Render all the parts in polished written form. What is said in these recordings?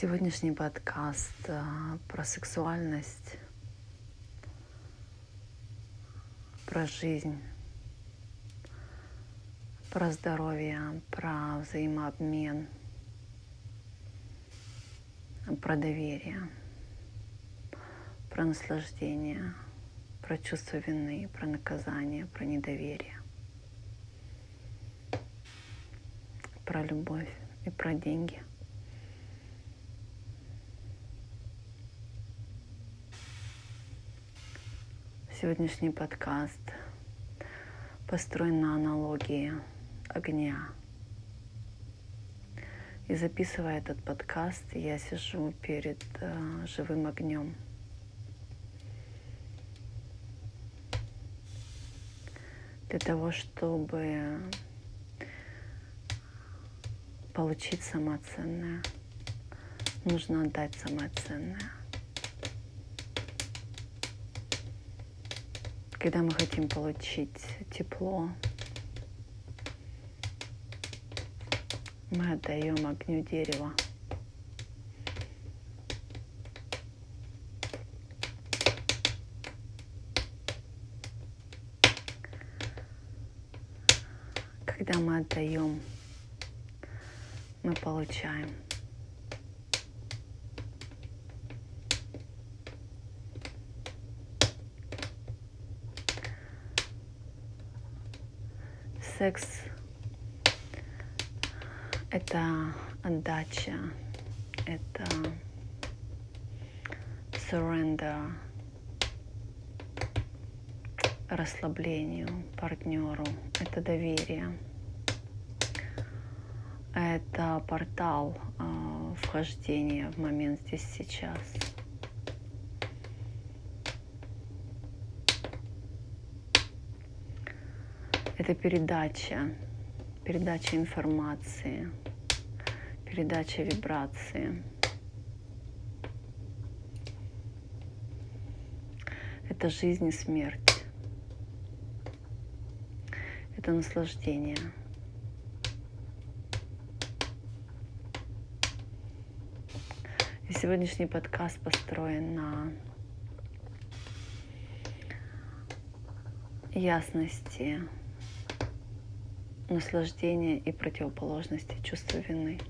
Сегодняшний подкаст про сексуальность, про жизнь, про здоровье, про взаимообмен, про доверие, про наслаждение, про чувство вины, про наказание, про недоверие, про любовь и про деньги. Сегодняшний подкаст построен на аналогии огня. И записывая этот подкаст, я сижу перед живым огнем. Для того, чтобы получить самое ценное, нужно отдать самое ценное. Когда мы хотим получить тепло, мы отдаем огню дерева. Когда мы отдаем, мы получаем. Секс — это отдача, это surrender, расслаблению партнеру, это доверие, это портал вхождения в момент здесь сейчас. Это передача информации, передача вибрации. Это жизнь и смерть. Это наслаждение. И сегодняшний подкаст построен на ясности, наслаждение и противоположности чувства вины.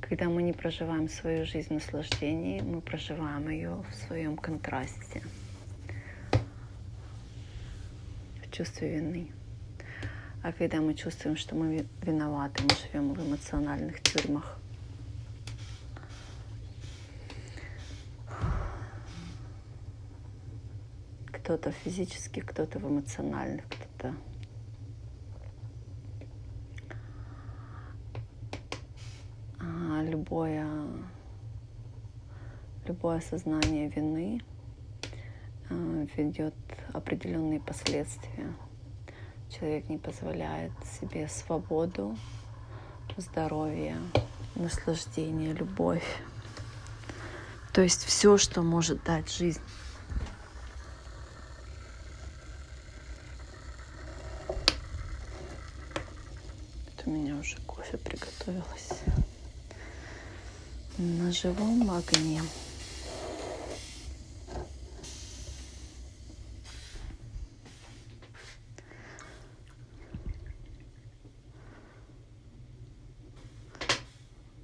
Когда мы не проживаем свою жизнь в наслаждении, мы проживаем ее в своем контрасте, в чувстве вины. А когда мы чувствуем, что мы виноваты, мы живем в эмоциональных тюрьмах. Кто-то физически, кто-то в эмоциональных, кто-то любое осознание вины ведет определенные последствия. Человек не позволяет себе свободу, здоровье, наслаждение, любовь. То есть все, что может дать жизнь. У меня уже кофе приготовилось на живом огне.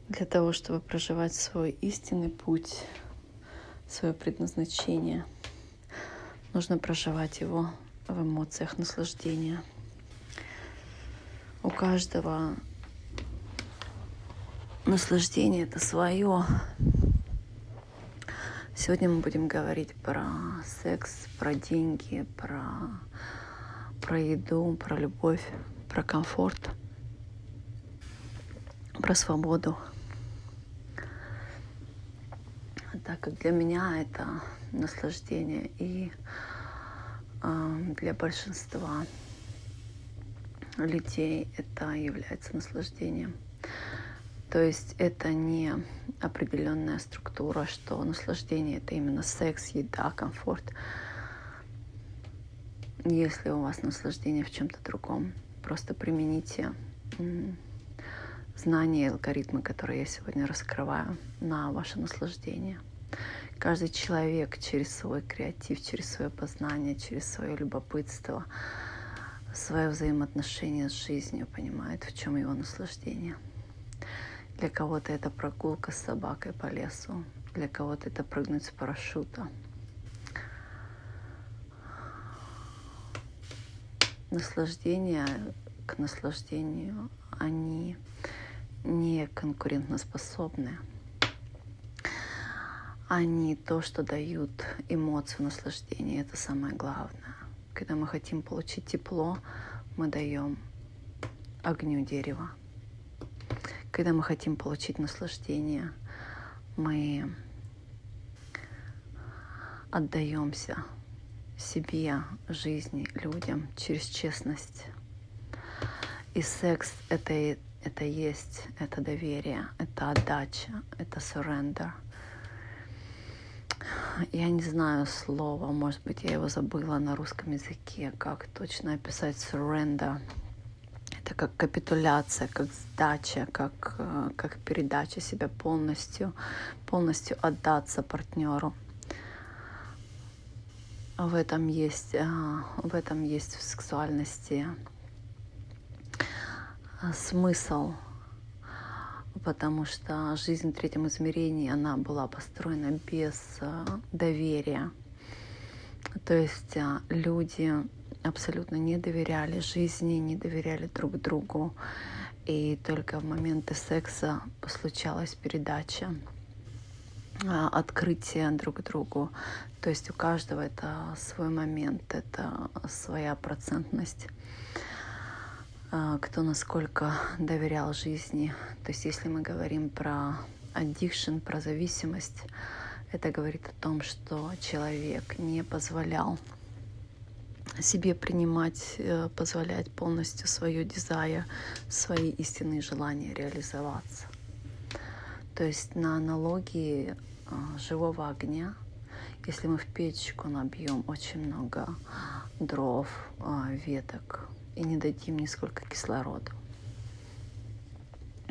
Для того, чтобы проживать свой истинный путь, свое предназначение, нужно проживать его в эмоциях наслаждения. У каждого наслаждение — это свое. Сегодня мы будем говорить про секс, про деньги, про еду, про любовь, про комфорт, про свободу. Так как для меня это наслаждение и для большинства людей это является наслаждением. То есть это не определенная структура, что наслаждение — это именно секс, еда, комфорт. Если у вас наслаждение в чем-то другом, просто примените знания и алгоритмы, которые я сегодня раскрываю, на ваше наслаждение. Каждый человек через свой креатив, через свое познание, через свое любопытство, свое взаимоотношение с жизнью понимает, в чем его наслаждение. Для кого-то это прогулка с собакой по лесу, для кого-то это прыгнуть с парашюта. Наслаждения к наслаждению, они не конкурентоспособны. Они то, что дают эмоцию наслаждения, это самое главное. Когда мы хотим получить тепло, мы даем огню дерева. Когда мы хотим получить наслаждение, мы отдаемся себе, жизни, людям через честность. И секс — это есть, это доверие, это отдача, это surrender. Я не знаю слова, может быть, я его забыла на русском языке, как точно описать surrender. Это как капитуляция, как сдача, как передача себя полностью отдаться партнеру. В этом есть в сексуальности смысл, потому что жизнь в третьем измерении, она была построена без доверия. То есть люди абсолютно не доверяли жизни, не доверяли друг другу. И только в моменты секса случалась передача, открытие друг другу. То есть у каждого это свой момент, это своя процентность. Кто насколько доверял жизни. То есть если мы говорим про addiction, про зависимость, это говорит о том, что человек не позволял себе позволять полностью свое desire, свои истинные желания реализоваться. То есть на аналогии живого огня, если мы в печку набьем очень много дров, веток и не дадим нисколько кислорода,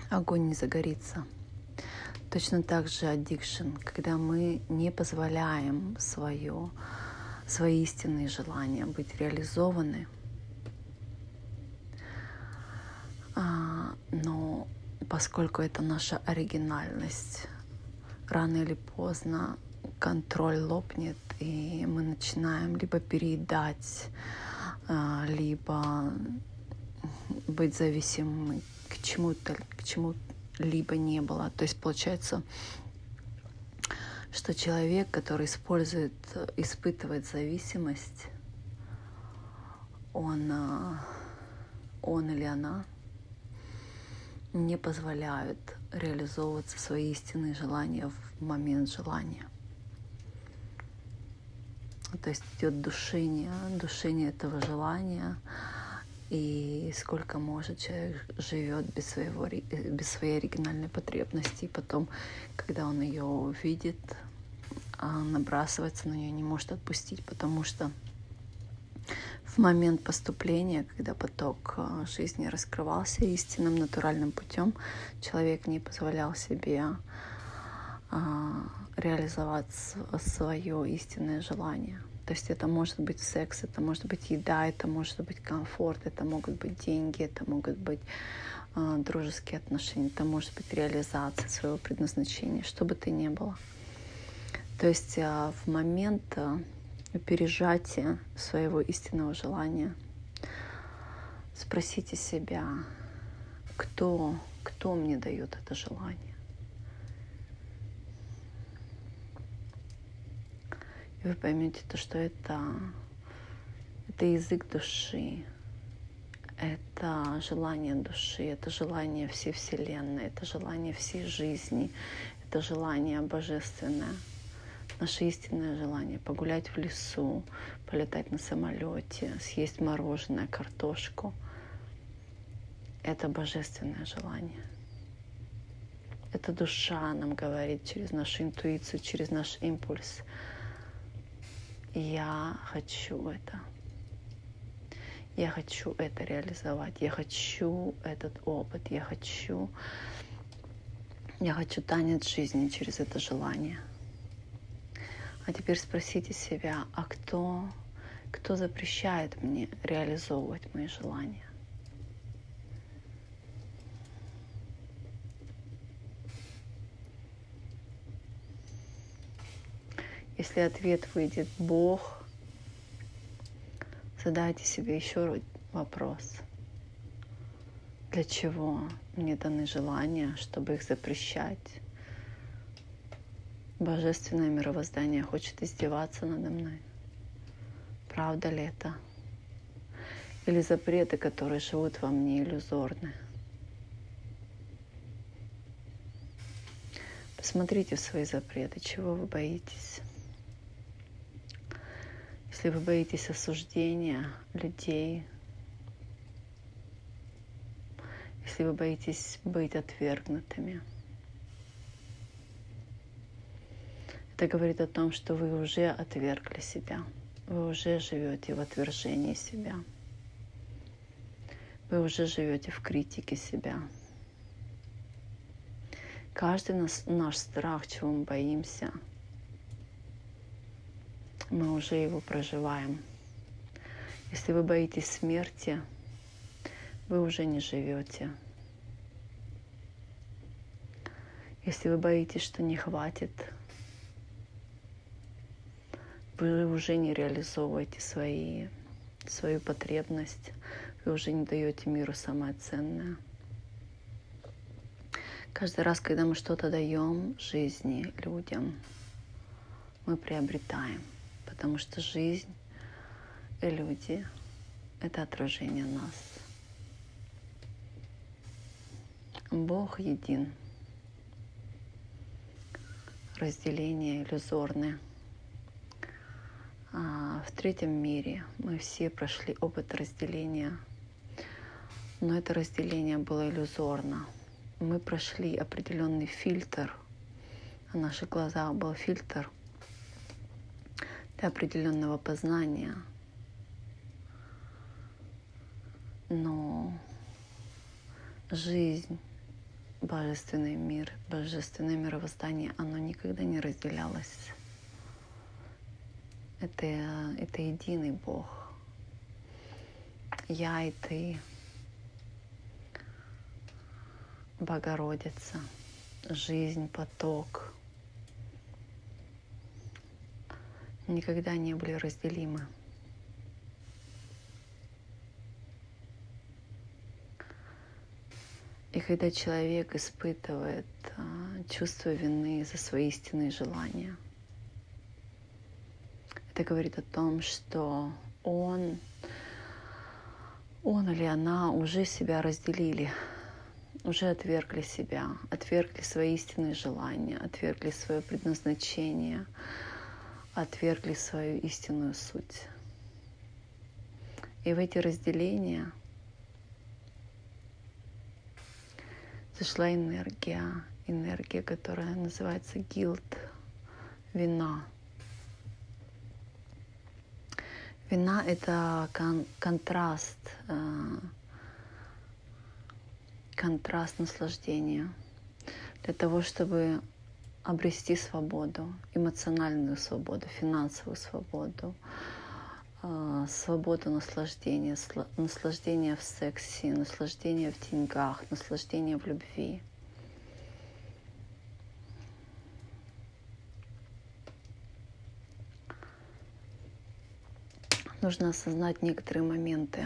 огонь не загорится. Точно так же addiction, когда мы не позволяем свои истинные желания быть реализованы, но поскольку это наша оригинальность, рано или поздно контроль лопнет, и мы начинаем либо переедать, либо быть зависимым к чему-либо не было. То есть получается, что человек, который испытывает зависимость, он или она не позволяют реализовываться свои истинные желания в момент желания. То есть идет душение этого желания, и сколько может человек живет без своей оригинальной потребности, и потом, когда он ее видит, набрасывается на нее, не может отпустить, потому что в момент поступления, когда поток жизни раскрывался истинным натуральным путем, человек не позволял себе реализовать свое истинное желание. То есть это может быть секс, это может быть еда, это может быть комфорт, это могут быть деньги, это могут быть дружеские отношения, это может быть реализация своего предназначения, что бы то ни было. То есть в момент пережатия своего истинного желания спросите себя, кто мне дает это желание. Вы поймете то, что это язык души, это желание души, это желание всей Вселенной, это желание всей жизни, это желание божественное, наше истинное желание погулять в лесу, полетать на самолете, съесть мороженое, картошку. Это божественное желание. Это душа нам говорит через нашу интуицию, через наш импульс. Я хочу это. я хочу это реализовать, я хочу этот опыт, я хочу танец жизни через это желание. А теперь спросите себя, а кто запрещает мне реализовывать мои желания? Если ответ выйдет «Бог», задайте себе еще вопрос. Для чего мне даны желания, чтобы их запрещать? Божественное мировоздание хочет издеваться надо мной. Правда ли это? Или запреты, которые живут во мне, иллюзорны? Посмотрите в свои запреты, чего вы боитесь. Если вы боитесь осуждения людей, если вы боитесь быть отвергнутыми, это говорит о том, что вы уже отвергли себя, вы уже живете в отвержении себя, вы уже живете в критике себя. Каждый наш страх, чего мы боимся, мы уже его проживаем. Если вы боитесь смерти, вы уже не живете. Если вы боитесь, что не хватит, вы уже не реализовываете свою потребность, вы уже не даете миру самое ценное. Каждый раз, когда мы что-то даем жизни, людям, мы приобретаем. Потому что жизнь и люди — это отражение нас. Бог един. Разделение иллюзорное. В третьем мире мы все прошли опыт разделения, но это разделение было иллюзорно. Мы прошли определенный фильтр. В наших глазах был фильтр для определенного познания. Но жизнь, божественный мир, божественное мировоздание, оно никогда не разделялось. Это единый Бог. Я и ты, Богородица, жизнь, поток никогда не были разделимы. И когда человек испытывает чувство вины за свои истинные желания, это говорит о том, что он или она уже себя разделили, уже отвергли себя, отвергли свои истинные желания, отвергли свое предназначение, отвергли свою истинную суть. И в эти разделения зашла энергия, которая называется guilt, вина. Вина — это контраст наслаждения. Для того, чтобы обрести свободу, эмоциональную свободу, финансовую свободу, свободу наслаждения, наслаждение в сексе, наслаждение в деньгах, наслаждение в любви. Нужно осознать некоторые моменты.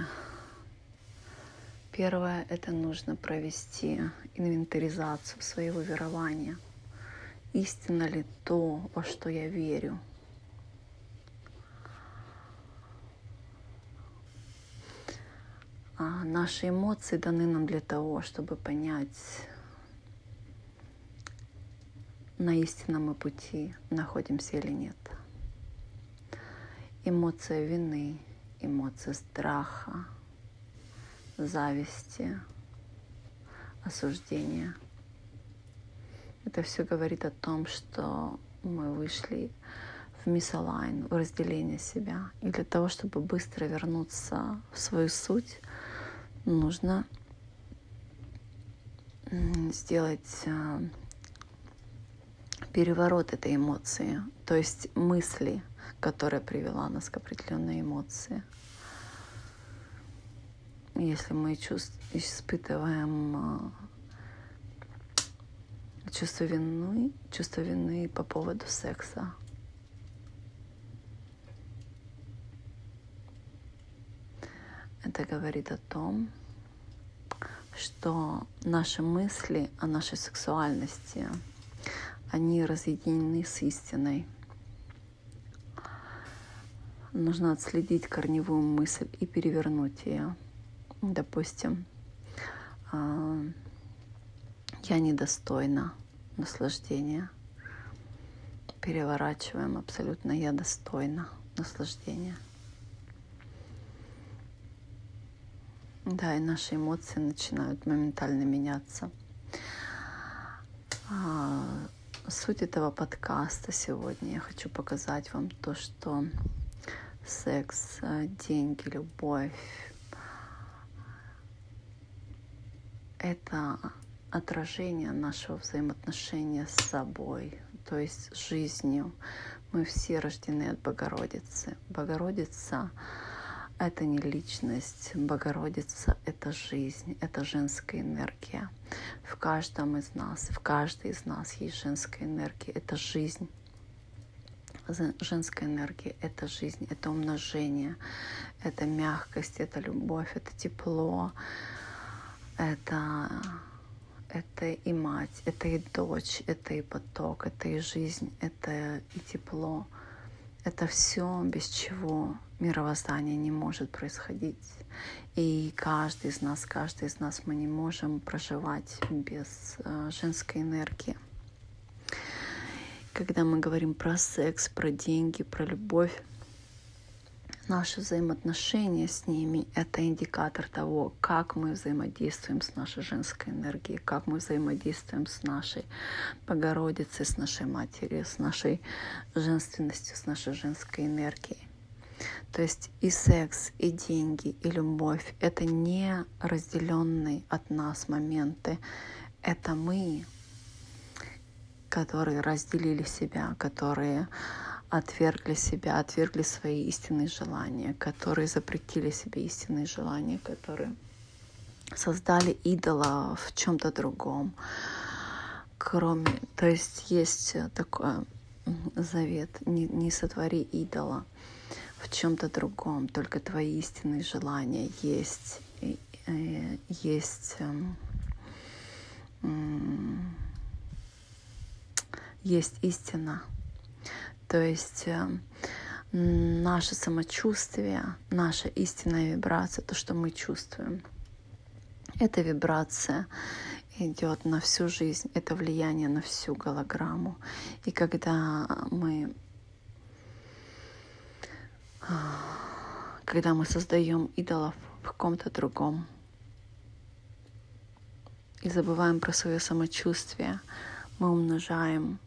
Первое — это нужно провести инвентаризацию своего верования. Истинно ли то, во что я верю? А наши эмоции даны нам для того, чтобы понять, на истинном мы пути находимся или нет. Эмоция вины, эмоция страха, зависти, осуждения. Это все говорит о том, что мы вышли в мисолайн, в разделение себя. И для того, чтобы быстро вернуться в свою суть, нужно сделать переворот этой эмоции, то есть мысли, которая привела нас к определенной эмоции. Если мы испытываем чувство вины по поводу секса, это говорит о том, что наши мысли о нашей сексуальности, они разъединены с истиной. Нужно отследить корневую мысль и перевернуть ее. Допустим, я недостойна наслаждения. Переворачиваем абсолютно «я достойна наслаждения». Да, и наши эмоции начинают моментально меняться. Суть этого подкаста сегодня я хочу показать вам то, что секс, деньги, любовь — это отражение нашего взаимоотношения с собой, то есть с жизнью. Мы все рождены от Богородицы. Богородица — это не личность, Богородица — это жизнь, это женская энергия. В каждом из нас, в каждой из нас есть женская энергия, это жизнь. Женская энергия — это жизнь, это умножение, это мягкость, это любовь, это тепло, это и мать, это и дочь, это и поток, это и жизнь, это и тепло. Это все, без чего мировоззрение не может происходить. И каждый из нас, мы не можем проживать без женской энергии. Когда мы говорим про секс, про деньги, про любовь, наши взаимоотношения с ними — это индикатор того, как мы взаимодействуем с нашей женской энергией, как мы взаимодействуем с нашей Богородицей, с нашей Матерью, с нашей женственностью, с нашей женской энергией. То есть и секс, и деньги, и любовь — это не разделенные от нас моменты. Это мы, которые разделили себя, которые отвергли себя, отвергли свои истинные желания, которые запретили себе истинные желания, которые создали идола в чем-то другом. То есть есть такой завет: не сотвори идола в чем-то другом, только твои истинные желания есть истина. То есть наше самочувствие, наша истинная вибрация, то, что мы чувствуем, эта вибрация идет на всю жизнь, это влияние на всю голограмму. И когда мы создаем идолов в ком-то другом и забываем про свое самочувствие, мы умножаем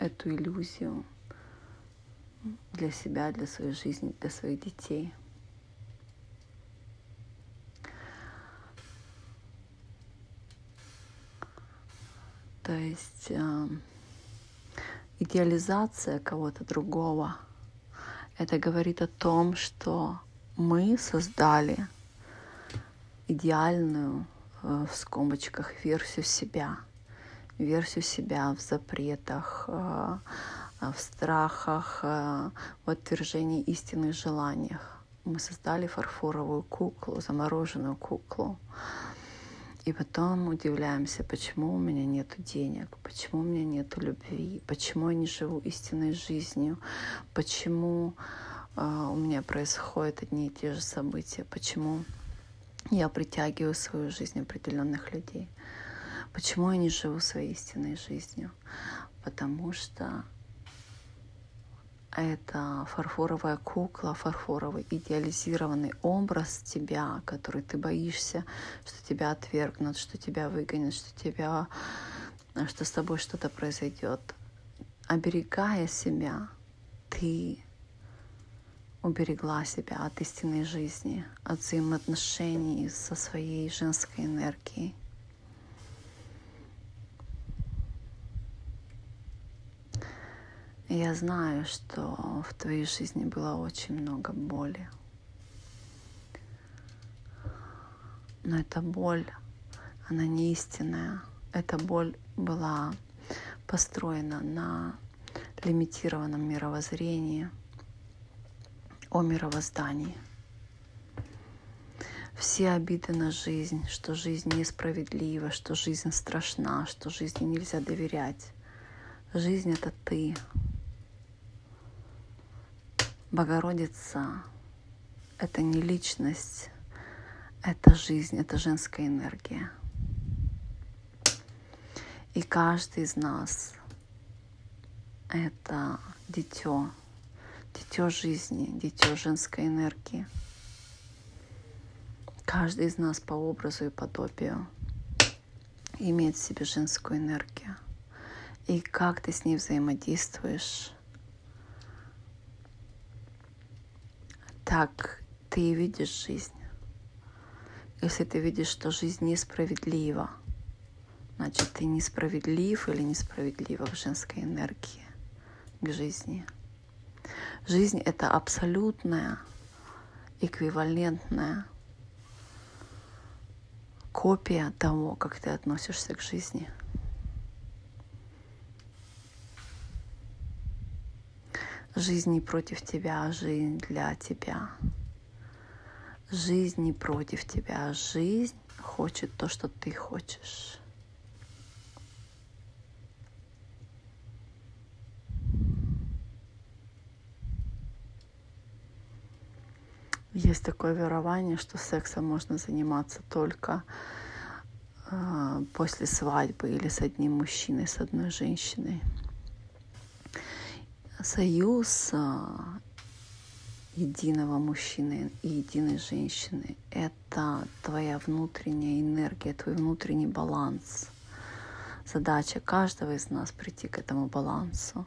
эту иллюзию для себя, для своей жизни, для своих детей. То есть идеализация кого-то другого, это говорит о том, что мы создали идеальную, в скобочках, версию себя в запретах, в страхах, в отвержении истинных желаниях. Мы создали фарфоровую куклу, замороженную куклу. И потом удивляемся, почему у меня нет денег, почему у меня нет любви, почему я не живу истинной жизнью, почему у меня происходят одни и те же события, почему я притягиваю в свою жизнь определенных людей, почему я не живу своей истинной жизнью. Потому что это фарфоровая кукла, фарфоровый идеализированный образ тебя, который ты боишься, что тебя отвергнут, что тебя выгонят, что с тобой что-то произойдет. Оберегая себя, ты уберегла себя от истинной жизни, от взаимоотношений со своей женской энергией. Я знаю, что в твоей жизни было очень много боли. Но эта боль, она не истинная. Эта боль была построена на лимитированном мировоззрении, о мировоздании. Все обиды на жизнь, что жизнь несправедлива, что жизнь страшна, что жизни нельзя доверять. Жизнь — это ты. Богородица — это не личность, это жизнь, это женская энергия. И каждый из нас — это дитё, дитё жизни, дитё женской энергии. Каждый из нас по образу и подобию имеет в себе женскую энергию. И как ты с ней взаимодействуешь, так ты и видишь жизнь. Если ты видишь, что жизнь несправедлива, значит, ты несправедлив или несправедлива к женской энергии, к жизни. Жизнь — это абсолютная, эквивалентная копия того, как ты относишься к жизни. Жизнь не против тебя, жизнь для тебя. Жизнь не против тебя, жизнь хочет то, что ты хочешь. Есть такое верование, что сексом можно заниматься только после свадьбы или с одним мужчиной, с одной женщиной. Союз единого мужчины и единой женщины — это твоя внутренняя энергия, твой внутренний баланс. Задача каждого из нас — прийти к этому балансу,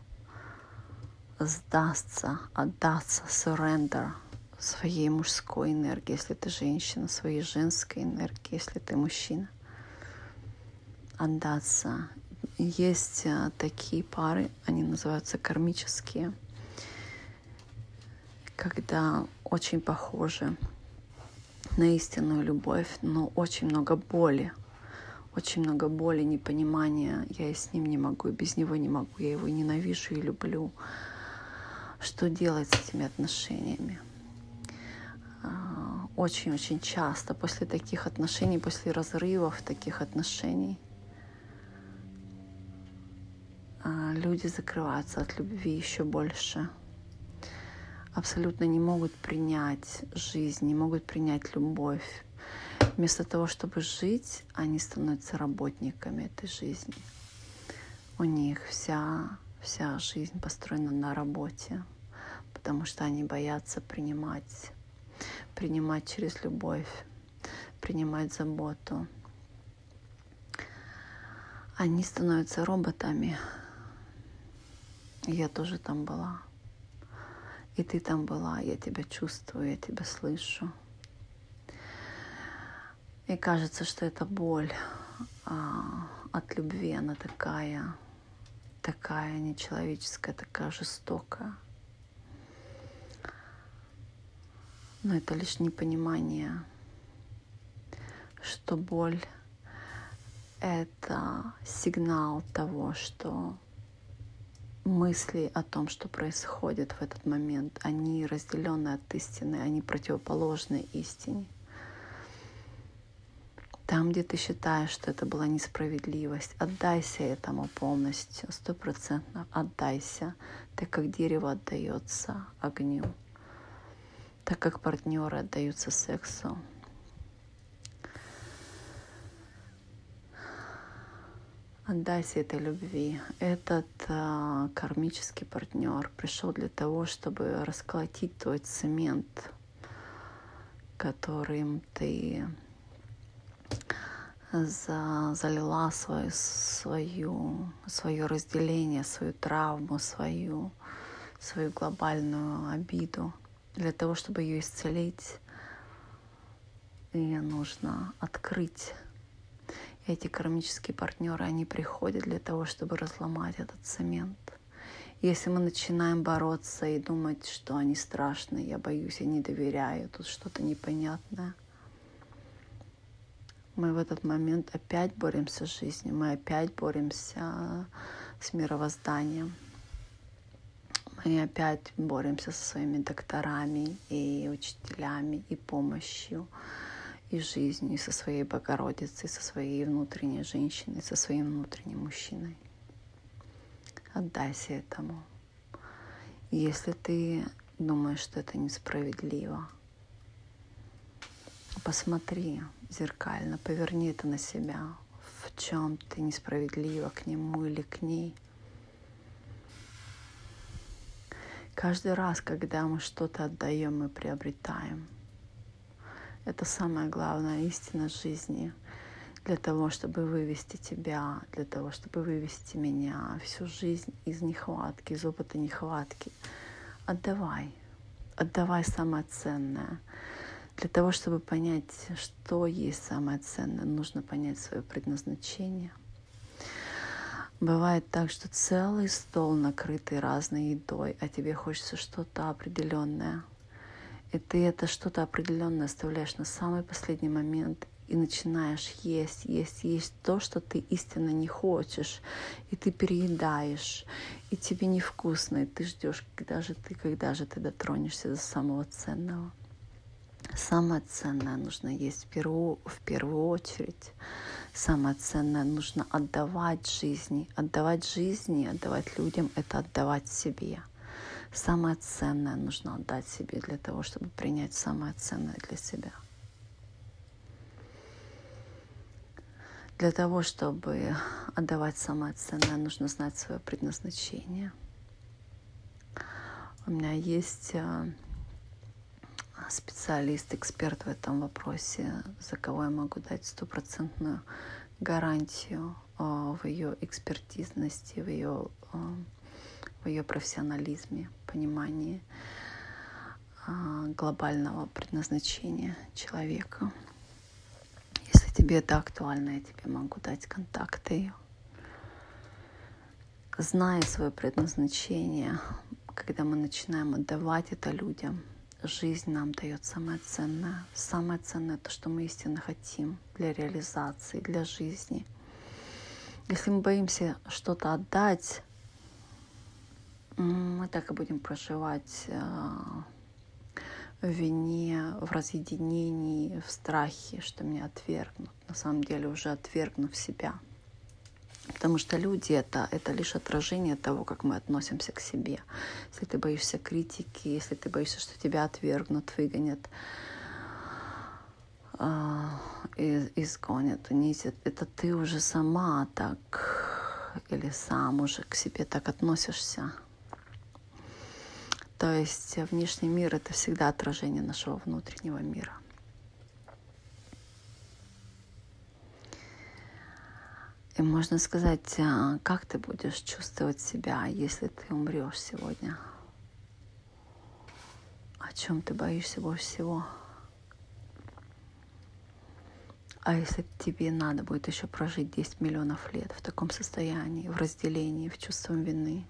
сдастся, отдаться, surrender своей мужской энергии, если ты женщина, своей женской энергии, если ты мужчина. Отдаться. Есть такие пары, они называются кармические, когда очень похожи на истинную любовь, но очень много боли. Очень много боли, непонимания. Я и с ним не могу, и без него не могу. Я его ненавижу и люблю. Что делать с этими отношениями? Очень-очень часто после таких отношений, после разрывов таких отношений, люди закрываются от любви еще больше. Абсолютно не могут принять жизнь, не могут принять любовь. Вместо того, чтобы жить, они становятся работниками этой жизни. У них вся жизнь построена на работе, потому что они боятся принимать через любовь, принимать заботу. Они становятся роботами. Я тоже там была. И ты там была. Я тебя чувствую, я тебя слышу. И кажется, что это боль от любви. Она такая нечеловеческая, такая жестокая. Но это лишь непонимание, что боль — это сигнал того, что мысли о том, что происходит в этот момент, они разделены от истины, они противоположны истине. Там, где ты считаешь, что это была несправедливость, отдайся этому полностью, 100% отдайся, так как дерево отдается огню, так как партнеры отдаются сексу. Отдайся этой любви. Этот кармический партнер пришел для того, чтобы расколотить твой цемент, которым ты залила свое разделение, свою травму, свою свою глобальную обиду. Для того, чтобы ее исцелить, ее нужно открыть. И эти кармические партнеры, они приходят для того, чтобы разломать этот цемент. Если мы начинаем бороться и думать, что они страшные, я боюсь, я не доверяю, тут что-то непонятное, мы в этот момент опять боремся с жизнью, мы опять боремся с мировоззданием, мы опять боремся со своими докторами и учителями, и помощью, и жизнью, и со своей Богородицей, со своей внутренней женщиной, со своим внутренним мужчиной. Отдайся этому. Если ты думаешь, что это несправедливо, посмотри зеркально, поверни это на себя. В чем ты несправедлива к нему или к ней? Каждый раз, когда мы что-то отдаем, мы приобретаем. Это самая главная истина жизни. Для того, чтобы вывести тебя, для того, чтобы вывести меня, всю жизнь из нехватки, из опыта нехватки. Отдавай. Отдавай самое ценное. Для того, чтобы понять, что есть самое ценное, нужно понять свое предназначение. Бывает так, что целый стол накрытый разной едой, а тебе хочется что-то определенное. И ты это что-то определенное оставляешь на самый последний момент и начинаешь есть то, что ты истинно не хочешь, и ты переедаешь, и тебе невкусно, и ты ждешь, когда же ты дотронешься до самого ценного. Самое ценное нужно есть в первую очередь. Самое ценное нужно отдавать жизни. Отдавать жизни, отдавать людям — это отдавать себе. Самое ценное нужно отдать себе для того, чтобы принять самое ценное для себя. Для того, чтобы отдавать самое ценное, нужно знать свое предназначение. У меня есть специалист, эксперт в этом вопросе, за кого я могу дать 100% гарантию в ее экспертизности, в ее профессионализме, понимании глобального предназначения человека. Тебе это актуально, я тебе могу дать контакты ее. Зная свое предназначение, когда мы начинаем отдавать это людям, жизнь нам дает самое ценное. Самое ценное — то, что мы истинно хотим для реализации, для жизни. Если мы боимся что-то отдать, мы так и будем проживать в вине, в разъединении, в страхе, что меня отвергнут. На самом деле уже отвергнув себя. Потому что люди — это лишь отражение того, как мы относимся к себе. Если ты боишься критики, если ты боишься, что тебя отвергнут, выгонят, изгонят, унизят, это ты уже сама так или сам уже к себе так относишься. То есть внешний мир — это всегда отражение нашего внутреннего мира. И можно сказать, как ты будешь чувствовать себя, если ты умрешь сегодня? О чем ты боишься больше всего? А если тебе надо будет еще прожить 10 миллионов лет в таком состоянии, в разделении, в чувстве вины,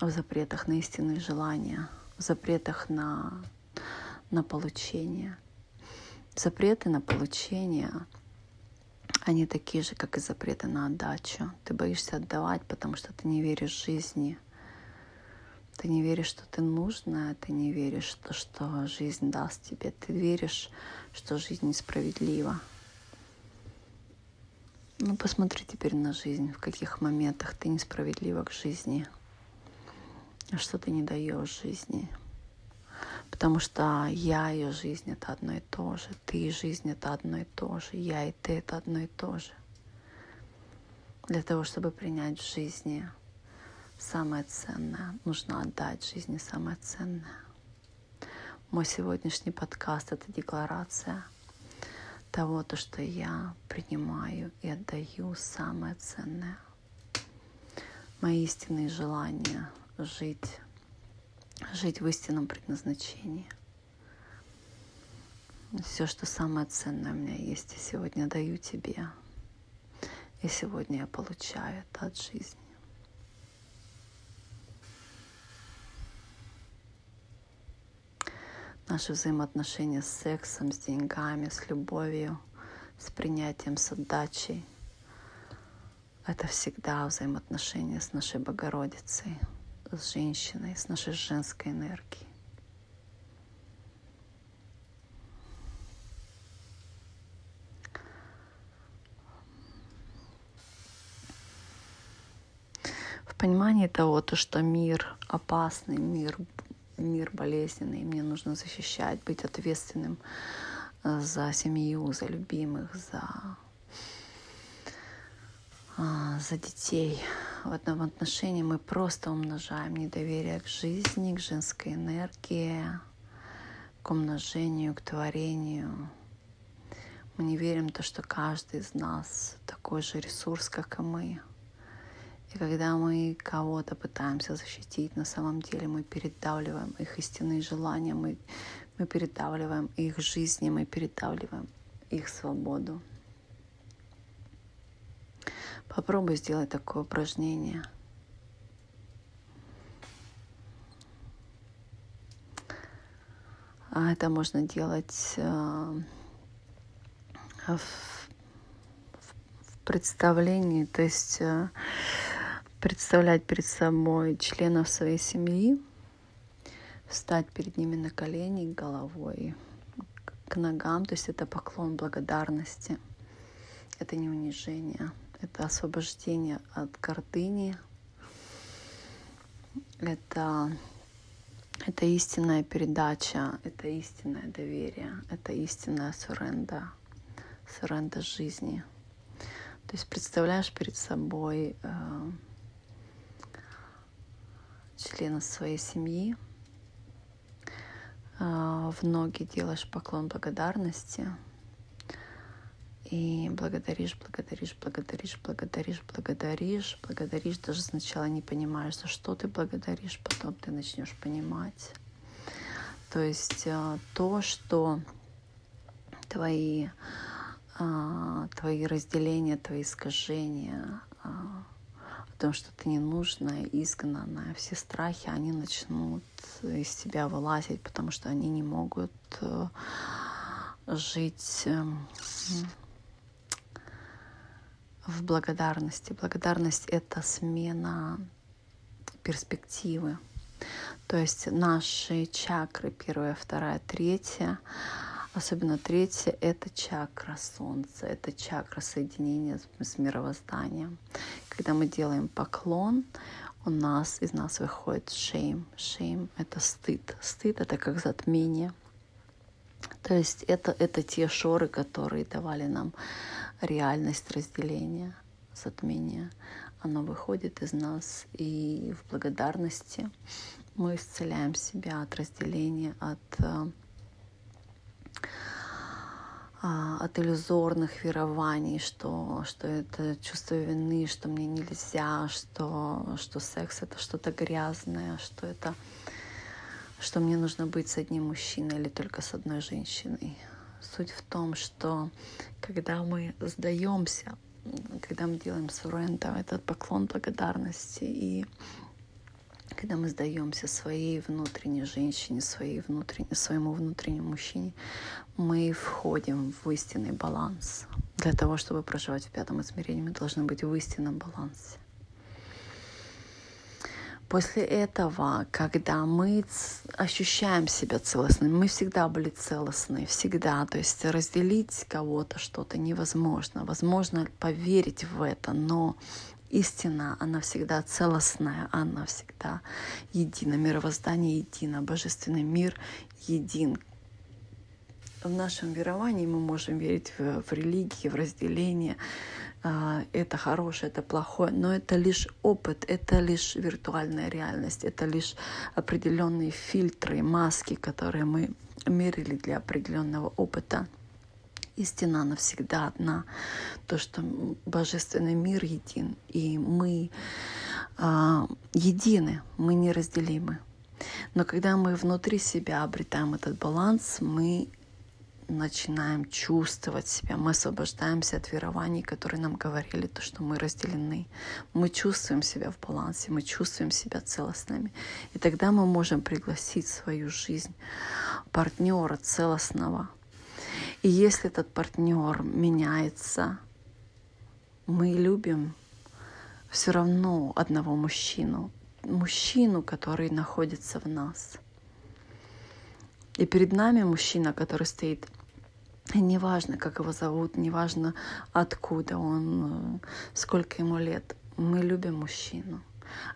в запретах на истинные желания, в запретах на получение. Запреты на получение, они такие же, как и запреты на отдачу. Ты боишься отдавать, потому что ты не веришь жизни. Ты не веришь, что ты нужна, ты не веришь, что жизнь даст тебе. Ты веришь, что жизнь несправедлива. Ну, посмотри теперь на жизнь, в каких моментах ты несправедлива к жизни. Что ты не даешь жизни. Потому что я и жизнь — это одно и то же. Ты и жизнь — это одно и то же. Я и ты — это одно и то же. Для того, чтобы принять в жизни самое ценное, нужно отдать жизни самое ценное. Мой сегодняшний подкаст — это декларация того, то, что я принимаю и отдаю самое ценное. Мои истинные желания — жить в истинном предназначении. Все, что самое ценное у меня есть, я сегодня даю тебе. И сегодня я получаю это от жизни. Наши взаимоотношения с сексом, с деньгами, с любовью, с принятием, с отдачей — это всегда взаимоотношения с нашей Богородицей, с женщиной, с нашей женской энергией. В понимании того, что мир опасный, мир болезненный, и мне нужно защищать, быть ответственным за семью, за любимых, за детей. В этом отношении мы просто умножаем недоверие к жизни, к женской энергии, к умножению, к творению. Мы не верим в то, что каждый из нас такой же ресурс, как и мы. И когда мы кого-то пытаемся защитить, на самом деле мы передавливаем их истинные желания, мы передавливаем их жизни, мы передавливаем их свободу. Попробуй сделать такое упражнение. А это можно делать в представлении, то есть представлять перед собой членов своей семьи, встать перед ними на колени, головой к ногам. То есть это поклон благодарности, это не унижение, это освобождение от гордыни, это истинная передача, это истинное доверие, это истинная суренда жизни. То есть представляешь перед собой члена своей семьи, в ноги делаешь поклон благодарности и благодаришь, даже сначала не понимаешь, за что ты благодаришь, потом ты начнешь понимать. То есть то, что твои разделения, твои искажения, потому что ты ненужная, изгнанная. Все страхи, они начнут из тебя вылазить, потому что они не могут жить в благодарности. Благодарность — это смена перспективы. То есть наши чакры, 1, 2, 3, особенно 3, это чакра Солнца, это чакра соединения с мировозданием. Когда мы делаем поклон, из нас выходит шейм. Шейм — это стыд. Стыд — это как затмение. То есть это те шоры, которые давали нам реальность разделения, затмения. Оно выходит из нас, и в благодарности мы исцеляем себя от разделения, от иллюзорных верований, что это чувство вины, что мне нельзя, что секс — это что-то грязное, что мне нужно быть с одним мужчиной или только с одной женщиной. Суть в том, что когда мы сдаемся, когда мы делаем суррендер, это поклон благодарности, и когда мы сдаемся своей внутренней женщине, своему внутреннему мужчине, мы входим в истинный баланс. Для того, чтобы проживать в 5 измерении, мы должны быть в истинном балансе. После этого, когда мы ощущаем себя целостными, мы всегда были целостны, всегда. То есть разделить кого-то что-то невозможно. Возможно поверить в это, но истина, она всегда целостная, она всегда едина. Мировоздание едино, божественный мир един. В нашем веровании мы можем верить в религии, в разделение. Это хорошее, это плохое, но это лишь опыт, это лишь виртуальная реальность, это лишь определенные фильтры, маски, которые мы мерили для определенного опыта. Истина, она всегда одна. То, что божественный мир един, и мы едины, мы неразделимы. Но когда мы внутри себя обретаем этот баланс, мы начинаем чувствовать себя, мы освобождаемся от верований, которые нам говорили, то, что мы разделены. Мы чувствуем себя в балансе, мы чувствуем себя целостными. И тогда мы можем пригласить в свою жизнь партнера целостного. И если этот партнер меняется, мы любим все равно одного мужчину, который находится в нас. И перед нами мужчина, который стоит, неважно, как его зовут, неважно, откуда он, сколько ему лет, мы любим мужчину.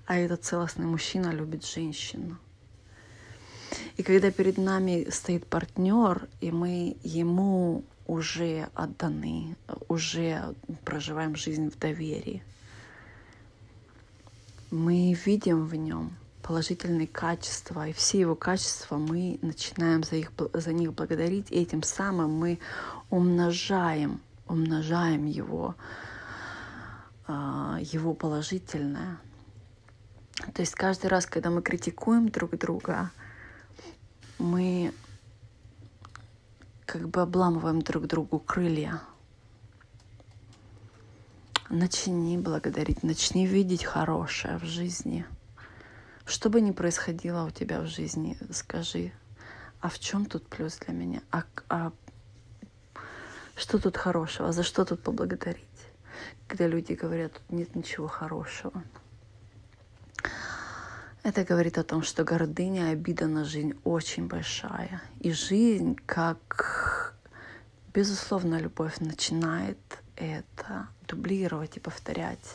А этот целостный мужчина любит женщину. И когда перед нами стоит партнер, и мы ему уже отданы, уже проживаем жизнь в доверии, мы видим в нем положительные качества, и все его качества мы начинаем за них благодарить, и этим самым мы умножаем его положительное. То есть каждый раз, когда мы критикуем друг друга, мы как бы обламываем друг другу крылья. Начни благодарить, начни видеть хорошее в жизни. Что бы ни происходило у тебя в жизни, скажи, а в чем тут плюс для меня? А что тут хорошего? За что тут поблагодарить? Когда люди говорят, тут нет ничего хорошего. Это говорит о том, что гордыня и обида на жизнь очень большая. И жизнь, как, безусловно, любовь, начинает это дублировать и повторять.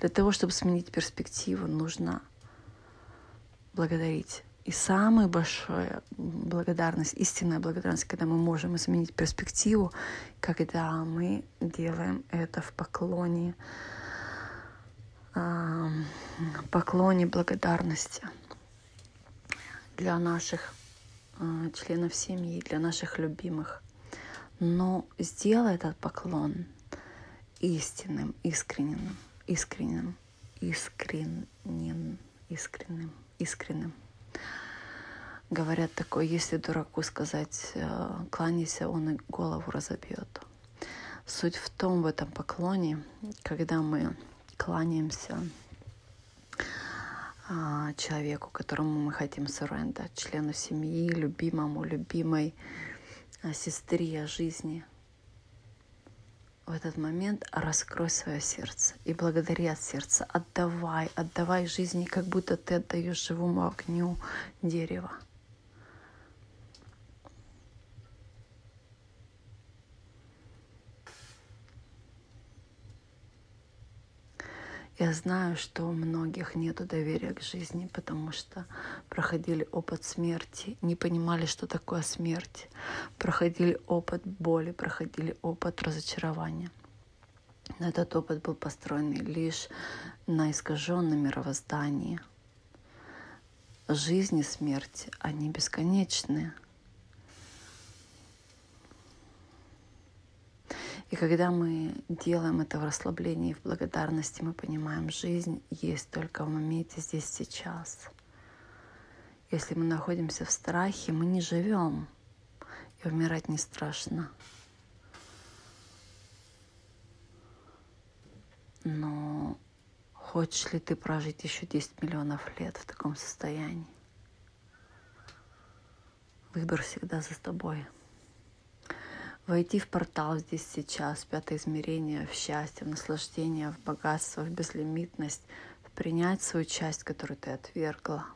Для того, чтобы сменить перспективу, нужно благодарить. И самая большая благодарность, истинная благодарность, когда мы можем изменить перспективу, когда мы делаем это в поклоне благодарности для наших членов семьи, для наших любимых. Но сделай этот поклон истинным, искренним. Говорят такое, если дураку сказать «кланяйся», он и голову разобьет. Суть в этом поклоне, когда мы кланяемся человеку, которому мы хотим surrender, члену семьи, любимому, любимой, сестре жизни. В этот момент раскрой свое сердце и благодари от сердца. Отдавай жизни, как будто ты отдаешь живому огню дерева. Я знаю, что у многих нет доверия к жизни, потому что проходили опыт смерти, не понимали, что такое смерть, проходили опыт боли, проходили опыт разочарования. Но этот опыт был построен лишь на искаженном мировоззрении. Жизнь и смерть, они бесконечны. И когда мы делаем это в расслаблении и в благодарности, мы понимаем, жизнь есть только в моменте здесь сейчас. Если мы находимся в страхе, мы не живем, и умирать не страшно. Но хочешь ли ты прожить еще 10 миллионов лет в таком состоянии? Выбор всегда за тобой. Войти в портал здесь сейчас, в пятое измерение, в счастье, в наслаждение, в богатство, в безлимитность, в принять свою часть, которую ты отвергла.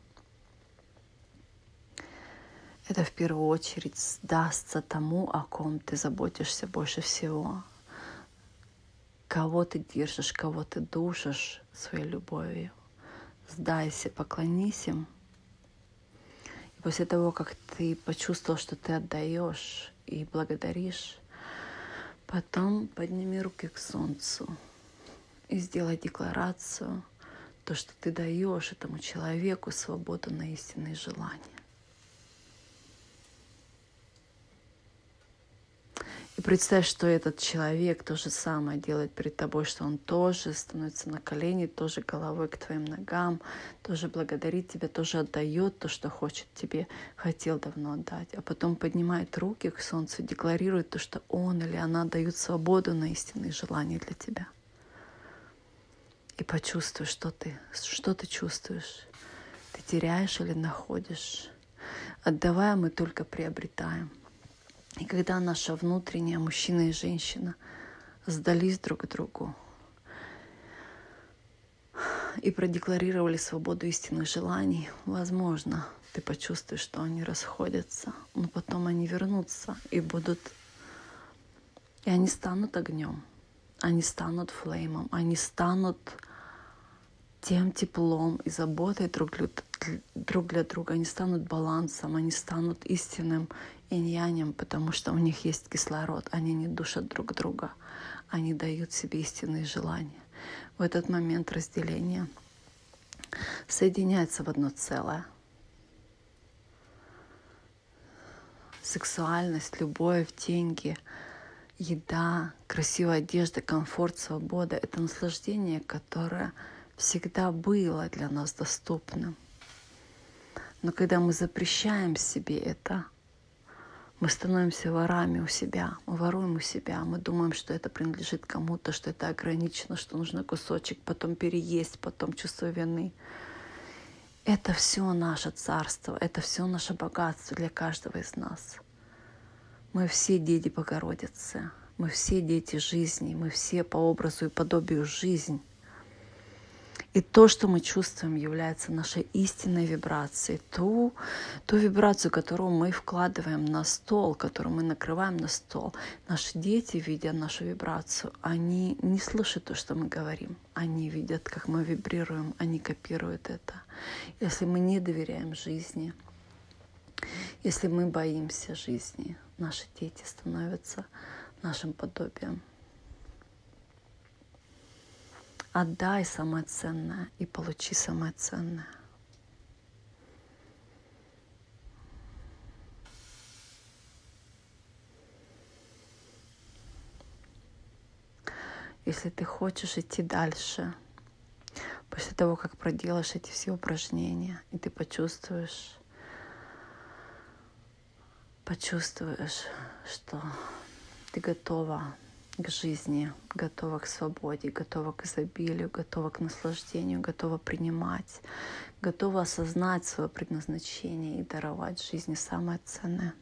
Это в первую очередь сдастся тому, о ком ты заботишься больше всего. Кого ты держишь, кого ты душишь своей любовью. Сдайся, поклонись им. И после того, как ты почувствовал, что ты отдаешь и благодаришь, потом подними руки к солнцу и сделай декларацию, то, что ты даешь этому человеку свободу на истинные желания. И представь, что этот человек то же самое делает перед тобой, что он тоже становится на колени, тоже головой к твоим ногам, тоже благодарит тебя, тоже отдает то, что хочет тебе, хотел давно отдать. А потом поднимает руки к солнцу, декларирует то, что он или она дают свободу на истинные желания для тебя. И почувствуй, что ты чувствуешь. Ты теряешь или находишь. Отдавая, мы только приобретаем. И когда наша внутренняя мужчина и женщина сдались друг другу и продекларировали свободу истинных желаний, возможно, ты почувствуешь, что они расходятся, но потом они вернутся и они станут огнем, они станут флеймом, они станут тем теплом и заботой друг для друга, они станут балансом, они станут истинным инь-янем, потому что у них есть кислород, они не душат друг друга, они дают себе истинные желания. В этот момент разделение соединяется в одно целое. Сексуальность, любовь, деньги, еда, красивая одежда, комфорт, свобода — это наслаждение, которое всегда было для нас доступным. Но когда мы запрещаем себе это, мы становимся ворами у себя, мы воруем у себя, мы думаем, что это принадлежит кому-то, что это ограничено, что нужно кусочек, потом переесть, потом чувство вины. Это все наше царство, это все наше богатство для каждого из нас. Мы все дети Богородицы, мы все дети жизни, мы все по образу и подобию жизни. И то, что мы чувствуем, является нашей истинной вибрацией. Ту вибрацию, которую мы вкладываем на стол, которую мы накрываем на стол. Наши дети, видя нашу вибрацию, они не слышат то, что мы говорим. Они видят, как мы вибрируем, они копируют это. Если мы не доверяем жизни, если мы боимся жизни, наши дети становятся нашим подобием. Отдай самое ценное и получи самое ценное. Если ты хочешь идти дальше, после того, как проделаешь эти все упражнения, и ты почувствуешь, что ты готова к жизни, готова к свободе, готова к изобилию, готова к наслаждению, готова принимать, готова осознать свое предназначение и даровать жизни самое ценное.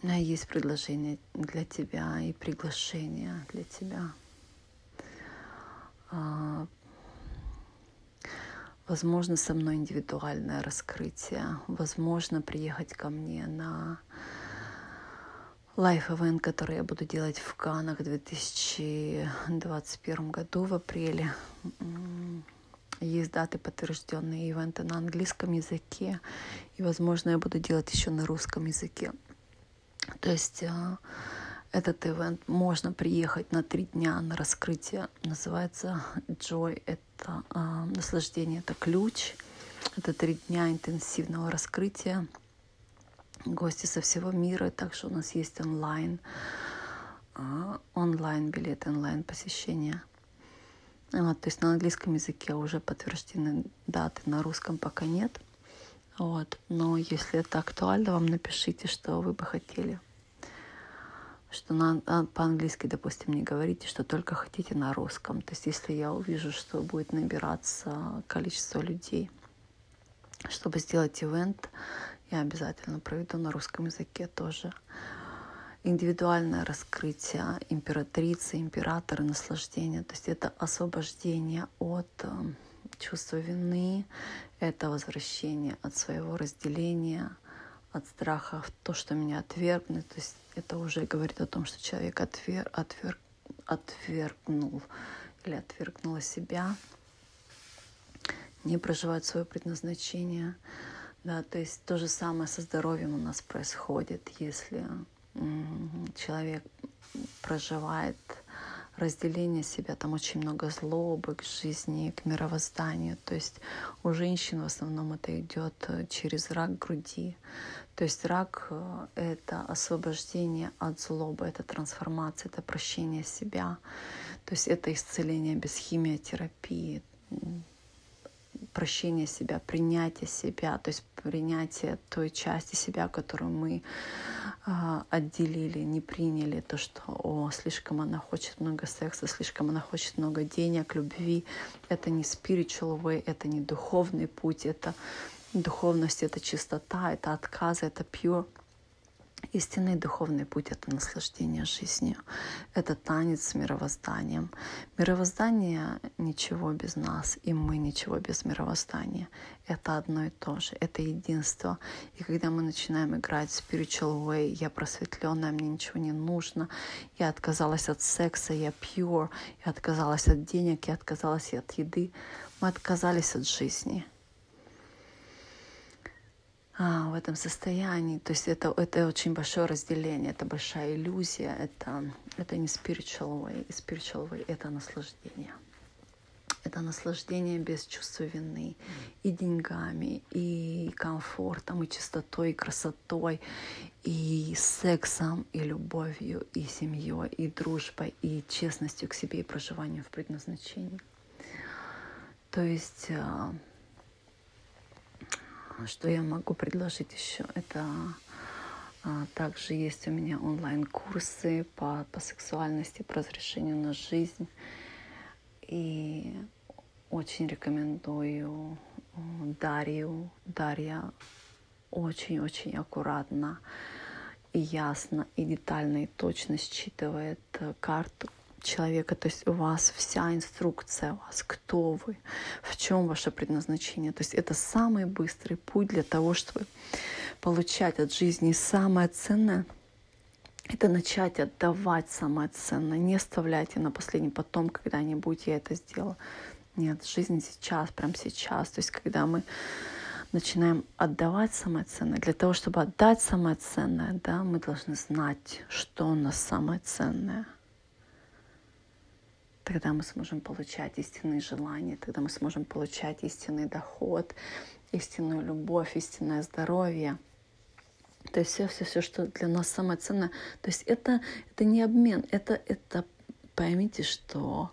У меня есть предложение для тебя и приглашение для тебя. Возможно, со мной индивидуальное раскрытие, возможно, приехать ко мне на лайф-эвент, который я буду делать в Каннах в 2021 году, в апреле. Есть даты подтвержденные, ивенты на английском языке. И, возможно, я буду делать еще на русском языке. То есть этот ивент можно приехать на 3 дня на раскрытие. Называется Joy. Это наслаждение, это ключ. Это 3 дня интенсивного раскрытия. Гости со всего мира, также у нас есть онлайн-билеты, онлайн-посещения. То есть на английском языке уже подтверждены даты, на русском пока нет. Но если это актуально, вам напишите, что вы бы хотели. Что по-английски, допустим, не говорите, что только хотите на русском. То есть если я увижу, что будет набираться количество людей, чтобы сделать ивент, я обязательно проведу на русском языке тоже. Индивидуальное раскрытие императрицы, императора, наслаждения. То есть это освобождение от чувства вины, это возвращение от своего разделения, от страха в то, что меня отвергнут. То есть это уже говорит о том, что человек отвергнул или отвергнула себя, не проживает свое предназначение. Да, то есть то же самое со здоровьем у нас происходит, если человек проживает разделение себя, там очень много злобы к жизни, к мировоззданию. То есть у женщин в основном это идет через рак груди. То есть рак — это освобождение от злобы, это трансформация, это прощение себя. То есть это исцеление без химиотерапии, прощение себя, принятие себя, то есть принятие той части себя, которую мы отделили, не приняли, то, что слишком она хочет много секса, слишком она хочет много денег, любви. Это не spiritual way, это не духовный путь, это духовность, это чистота, это отказы, это pure. Истинный духовный путь — это наслаждение жизнью, это танец с мировоззданием. Мировоздание — ничего без нас, и мы — ничего без мировоздания. Это одно и то же, это единство. И когда мы начинаем играть spiritual way, я просветленная, мне ничего не нужно, я отказалась от секса, я pure, я отказалась от денег, я отказалась от еды, мы отказались от жизни. В этом состоянии, то есть это очень большое разделение, это большая иллюзия, это не spiritual way. И spiritual way — это наслаждение. Это наслаждение без чувства вины и деньгами, и комфортом, и чистотой, и красотой, и сексом, и любовью, и семьей, и дружбой, и честностью к себе, и проживанием в предназначении. То есть... Что я могу предложить еще? Это также есть у меня онлайн-курсы по сексуальности, по разрешению на жизнь. И очень рекомендую Дарью. Дарья очень-очень аккуратно и ясно, и детально, и точно считывает карту человека, то есть у вас вся инструкция, у вас кто вы, в чем ваше предназначение. То есть это самый быстрый путь для того, чтобы получать от жизни самое ценное. Это начать отдавать самое ценное. Не оставляйте на последний потом, когда-нибудь я это сделала. Нет, жизнь сейчас, прямо сейчас. То есть когда мы начинаем отдавать самое ценное. Для того, чтобы отдать самое ценное, да, мы должны знать, что у нас самое ценное. Тогда мы сможем получать истинные желания, тогда мы сможем получать истинный доход, истинную любовь, истинное здоровье. То есть все, что для нас самое ценное. То есть это не обмен, это поймите, что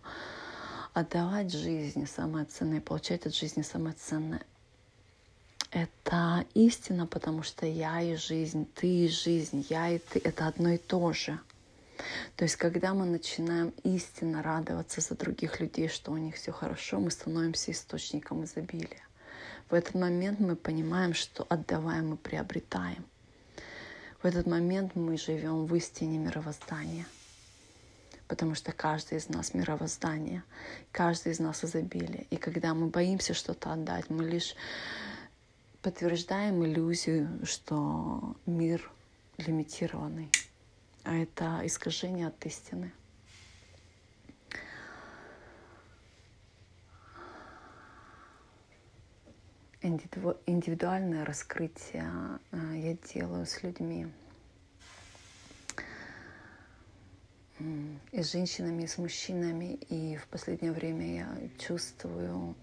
отдавать жизни самое ценное, получать от жизни самое ценное. Это истина, потому что я и жизнь, ты и жизнь, я и ты — это одно и то же. То есть когда мы начинаем истинно радоваться за других людей, что у них все хорошо, мы становимся источником изобилия. В этот момент мы понимаем, что отдаваем и приобретаем. В этот момент мы живем в истине мировоздания. Потому что каждый из нас — мировоздание, каждый из нас — изобилие. И когда мы боимся что-то отдать, мы лишь подтверждаем иллюзию, что мир лимитированный. А это искажение от истины. Индивидуальное раскрытие я делаю с людьми. И с женщинами, и с мужчинами. И в последнее время я чувствую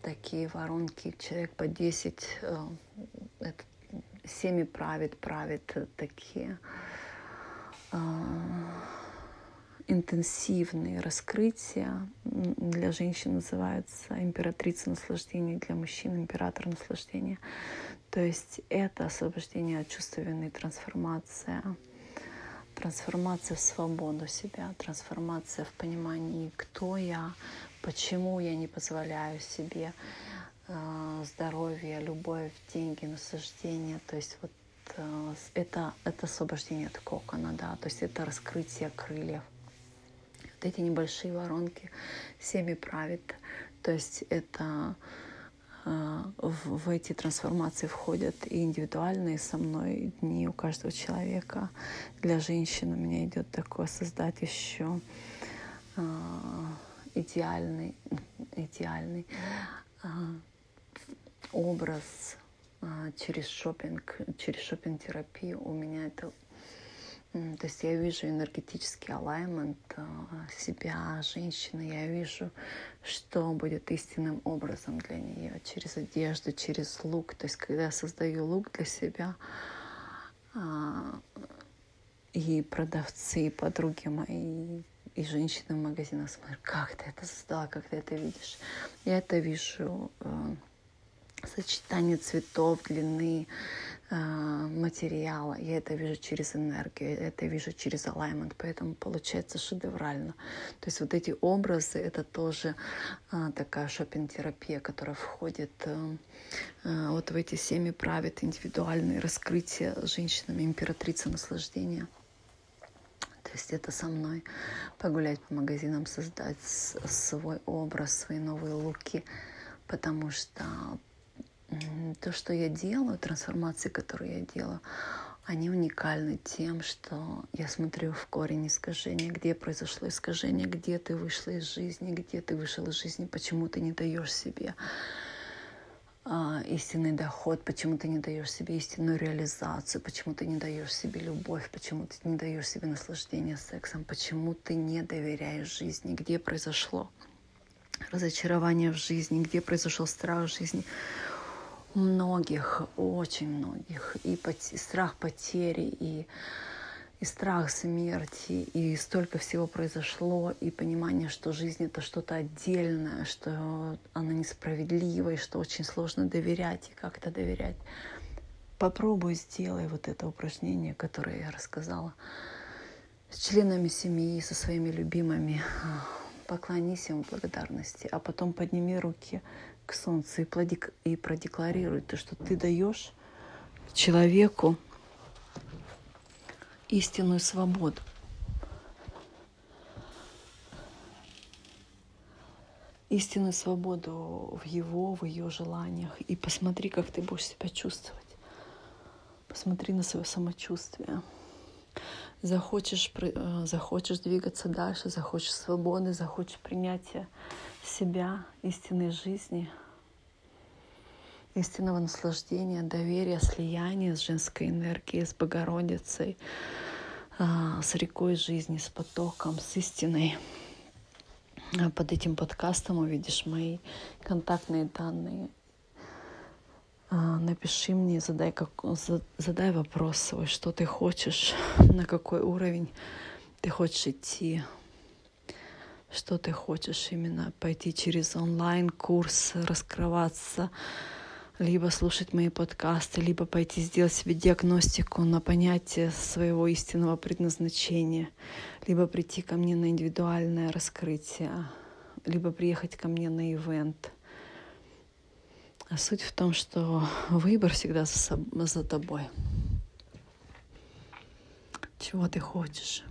такие воронки. Человек по 10 всеми правит такие интенсивные раскрытия. Для женщин называется императрица наслаждения, для мужчин император наслаждения. То есть это освобождение от чувства вины, трансформация в свободу себя, трансформация в понимании, кто я, почему я не позволяю себе здоровье, любовь, деньги, наслаждение. То есть вот это освобождение от кокона, да, то есть это раскрытие крыльев. Вот эти небольшие воронки всеми правит. То есть это в эти трансформации входят и индивидуальные со мной дни у каждого человека. Для женщин у меня идет такое — создать еще идеальный образ через шопинг, через шопинг-терапию. У меня это То есть я вижу энергетический алайнмент себя, женщины, я вижу, что будет истинным образом для нее через одежду, через лук. То есть когда я создаю лук для себя, и продавцы, и подруги мои, и женщины в магазинах смотрят, как ты это создала, как ты это видишь. Я это вижу сочетание цветов, длины, материала. Я это вижу через энергию, я это вижу через алайнмент, поэтому получается шедеврально. То есть вот эти образы — это тоже такая шопинг-терапия, которая входит вот в эти семьи правит, индивидуальные раскрытия женщинами, императрица наслаждения. То есть это со мной погулять по магазинам, создать свой образ, свои новые луки, потому что то, что я делаю, трансформации, которые я делаю, они уникальны тем, что я смотрю в корень искажения, где произошло искажение, где ты вышла из жизни, где ты вышел из жизни, почему ты не даешь себе истинный доход, почему ты не даешь себе истинную реализацию, почему ты не даешь себе любовь, почему ты не даешь себе наслаждение сексом, почему ты не доверяешь жизни, где произошло разочарование в жизни, где произошел страх в жизни. Многих, очень многих. И страх потери, и страх смерти, и столько всего произошло, и понимание, что жизнь — это что-то отдельное, что она несправедлива, и что очень сложно доверять, и как-то доверять. Попробуй, сделай вот это упражнение, которое я рассказала, с членами семьи, со своими любимыми. Поклонись ему в благодарности, а потом подними руки к солнцу и продекларируй то, что ты даешь человеку истинную свободу. Истинную свободу в его, в ее желаниях. И посмотри, как ты будешь себя чувствовать. Посмотри на свое самочувствие. Захочешь двигаться дальше, захочешь свободы, захочешь принятия себя, истинной жизни, истинного наслаждения, доверия, слияния с женской энергией, с Богородицей, с рекой жизни, с потоком, с истиной. Под этим подкастом увидишь мои контактные данные. Напиши мне, задай вопрос свой, что ты хочешь, на какой уровень ты хочешь идти, что ты хочешь именно пойти через онлайн-курс, раскрываться, либо слушать мои подкасты, либо пойти сделать себе диагностику на понятие своего истинного предназначения, либо прийти ко мне на индивидуальное раскрытие, либо приехать ко мне на ивент. А суть в том, что выбор всегда за тобой. Чего ты хочешь?